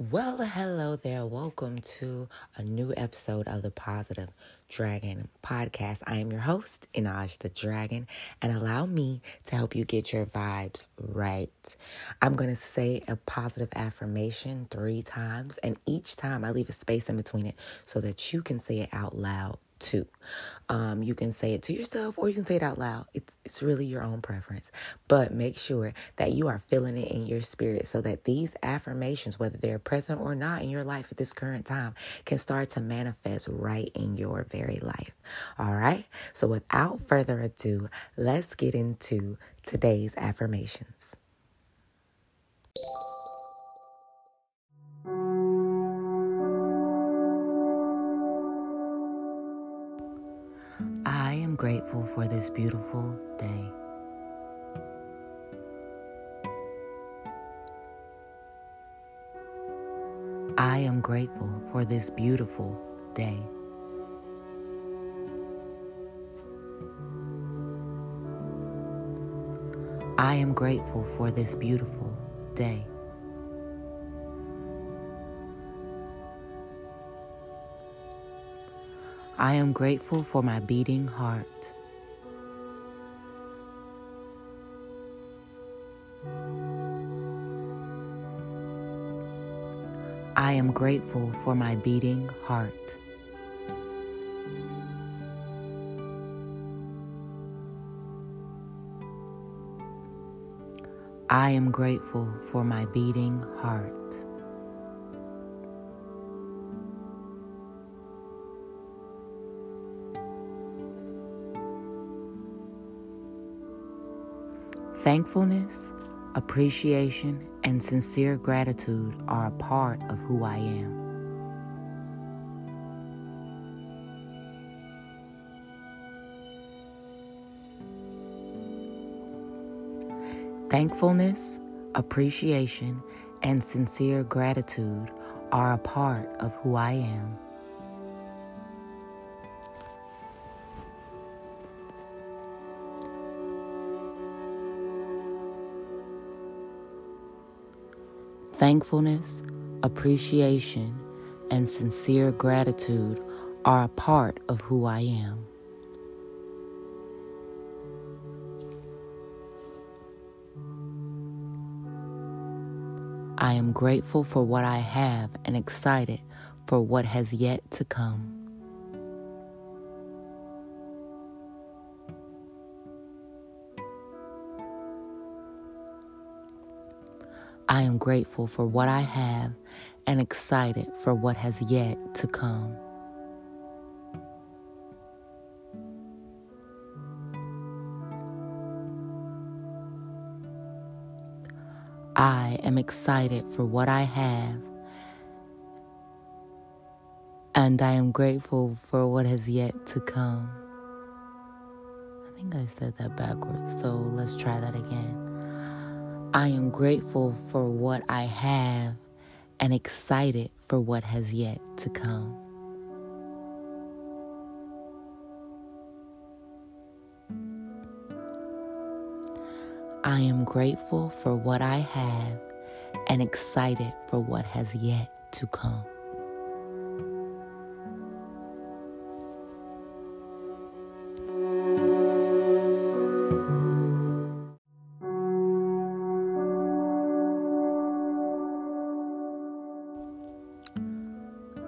Well, hello there. Welcome to a new episode of the Positive Dragon Podcast. I am your host, Minaj the Dragon, and allow me to help you get your vibes right. I'm going to say a positive affirmation 3 times, and each time I leave a space in between it so that you can say it out loud too. You can say it to yourself or you can say it out loud. It's really your own preference, but make sure that you are feeling it in your spirit so that these affirmations, whether they're present or not in your life at this current time, can start to manifest right in your very life. All right. So without further ado, let's get into today's affirmations. I am grateful for this beautiful day. I am grateful for this beautiful day. I am grateful for this beautiful day. I am grateful for my beating heart. I am grateful for my beating heart. I am grateful for my beating heart. Thankfulness, appreciation, and sincere gratitude are a part of who I am. Thankfulness, appreciation, and sincere gratitude are a part of who I am. Thankfulness, appreciation, and sincere gratitude are a part of who I am. I am grateful for what I have and excited for what has yet to come. I am grateful for what I have and excited for what has yet to come. I am excited for what I have, and I am grateful for what has yet to come. I think I said that backwards, so let's try that again. I am grateful for what I have and excited for what has yet to come. I am grateful for what I have and excited for what has yet to come.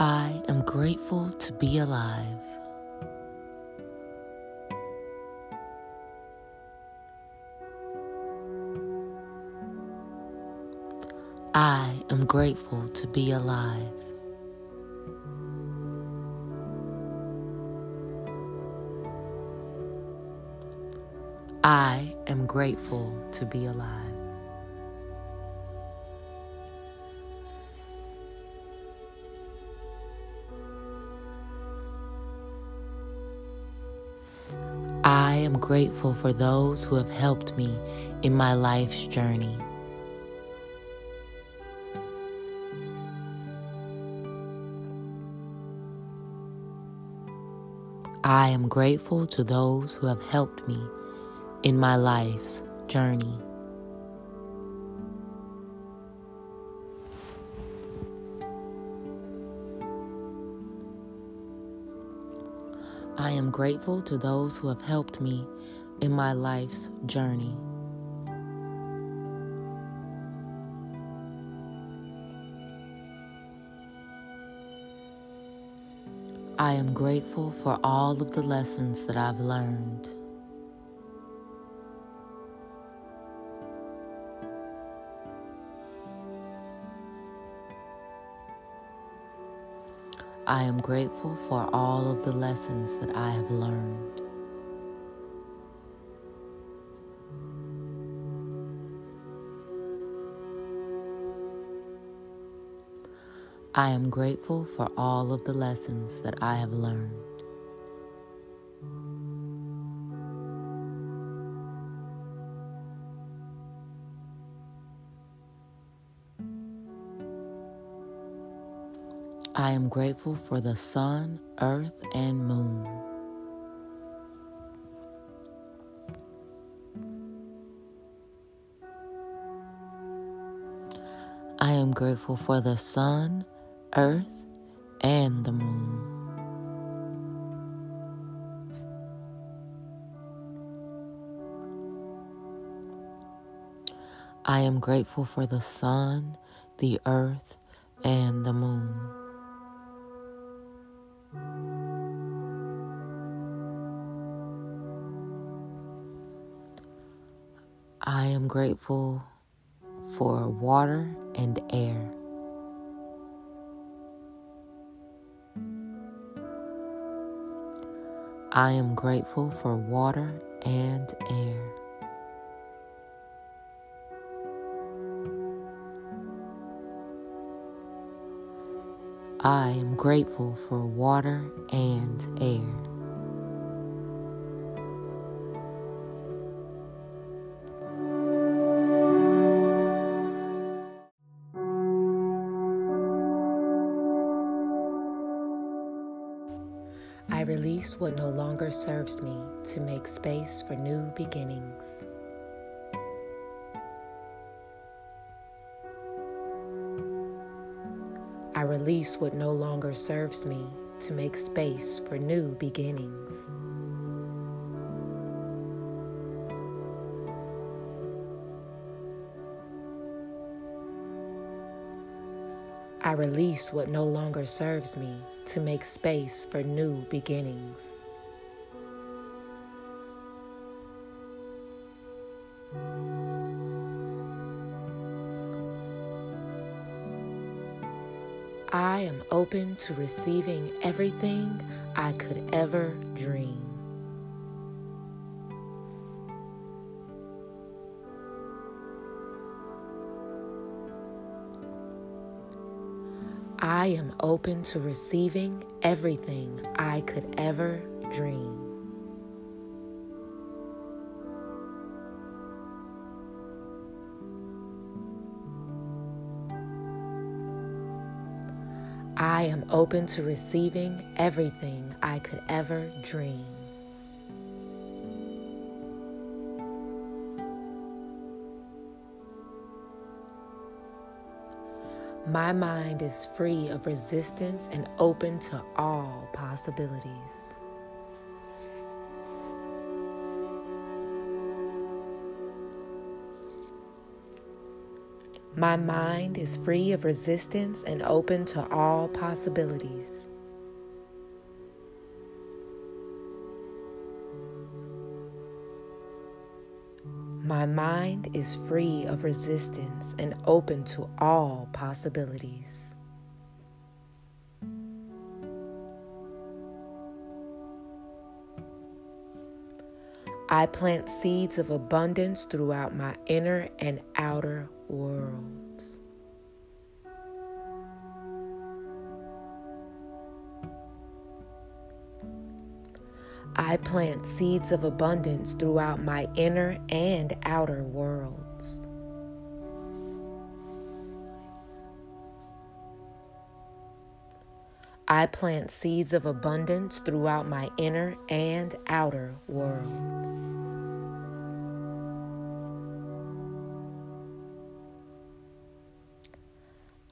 I am grateful to be alive. I am grateful to be alive. I am grateful to be alive. I am grateful for those who have helped me in my life's journey. I am grateful to those who have helped me in my life's journey. I am grateful to those who have helped me in my life's journey. I am grateful for all of the lessons that I've learned. I am grateful for all of the lessons that I have learned. I am grateful for all of the lessons that I have learned. I am grateful for the sun, earth, and moon. I am grateful for the sun, earth, and the moon. I am grateful for the sun, the earth, and the moon. I am grateful for water and air. I am grateful for water and air. I am grateful for water and air. I release what no longer serves me to make space for new beginnings. I release what no longer serves me to make space for new beginnings. I release what no longer serves me to make space for new beginnings. I am open to receiving everything I could ever dream. I am open to receiving everything I could ever dream. I am open to receiving everything I could ever dream. My mind is free of resistance and open to all possibilities. My mind is free of resistance and open to all possibilities. My mind is free of resistance and open to all possibilities. I plant seeds of abundance throughout my inner and outer worlds. I plant seeds of abundance throughout my inner and outer worlds. I plant seeds of abundance throughout my inner and outer worlds.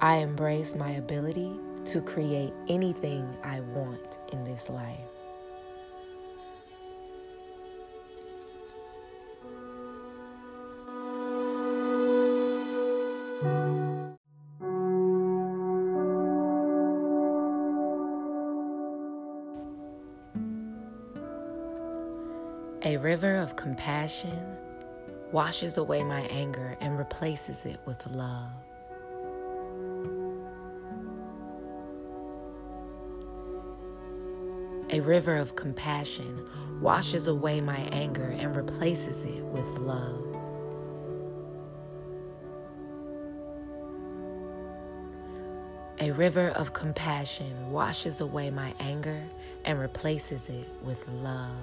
I embrace my ability to create anything I want in this life. A river of compassion washes away my anger and replaces it with love. A river of compassion washes away my anger and replaces it with love. A river of compassion washes away my anger and replaces it with love.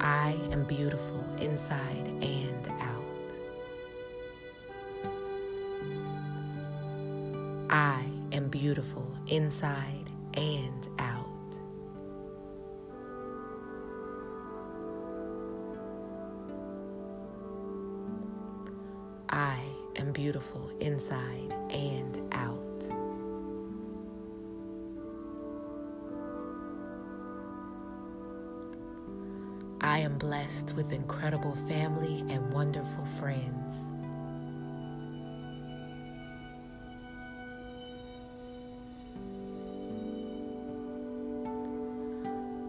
I am beautiful inside and out. I am beautiful inside and out. I am beautiful inside and out. I am blessed with incredible family and wonderful friends.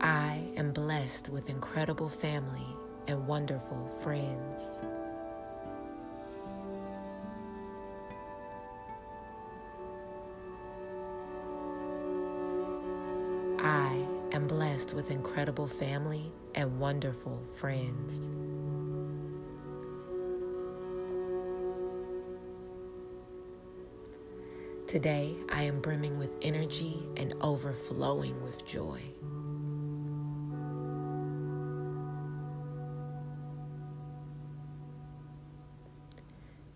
I am blessed with incredible family and wonderful friends. I am blessed with incredible family and wonderful friends. Today, I am brimming with energy and overflowing with joy.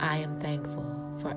I am thankful for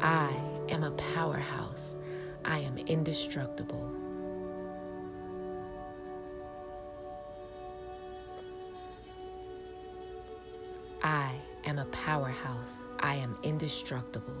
I am a powerhouse. I am indestructible. I am a powerhouse. I am indestructible.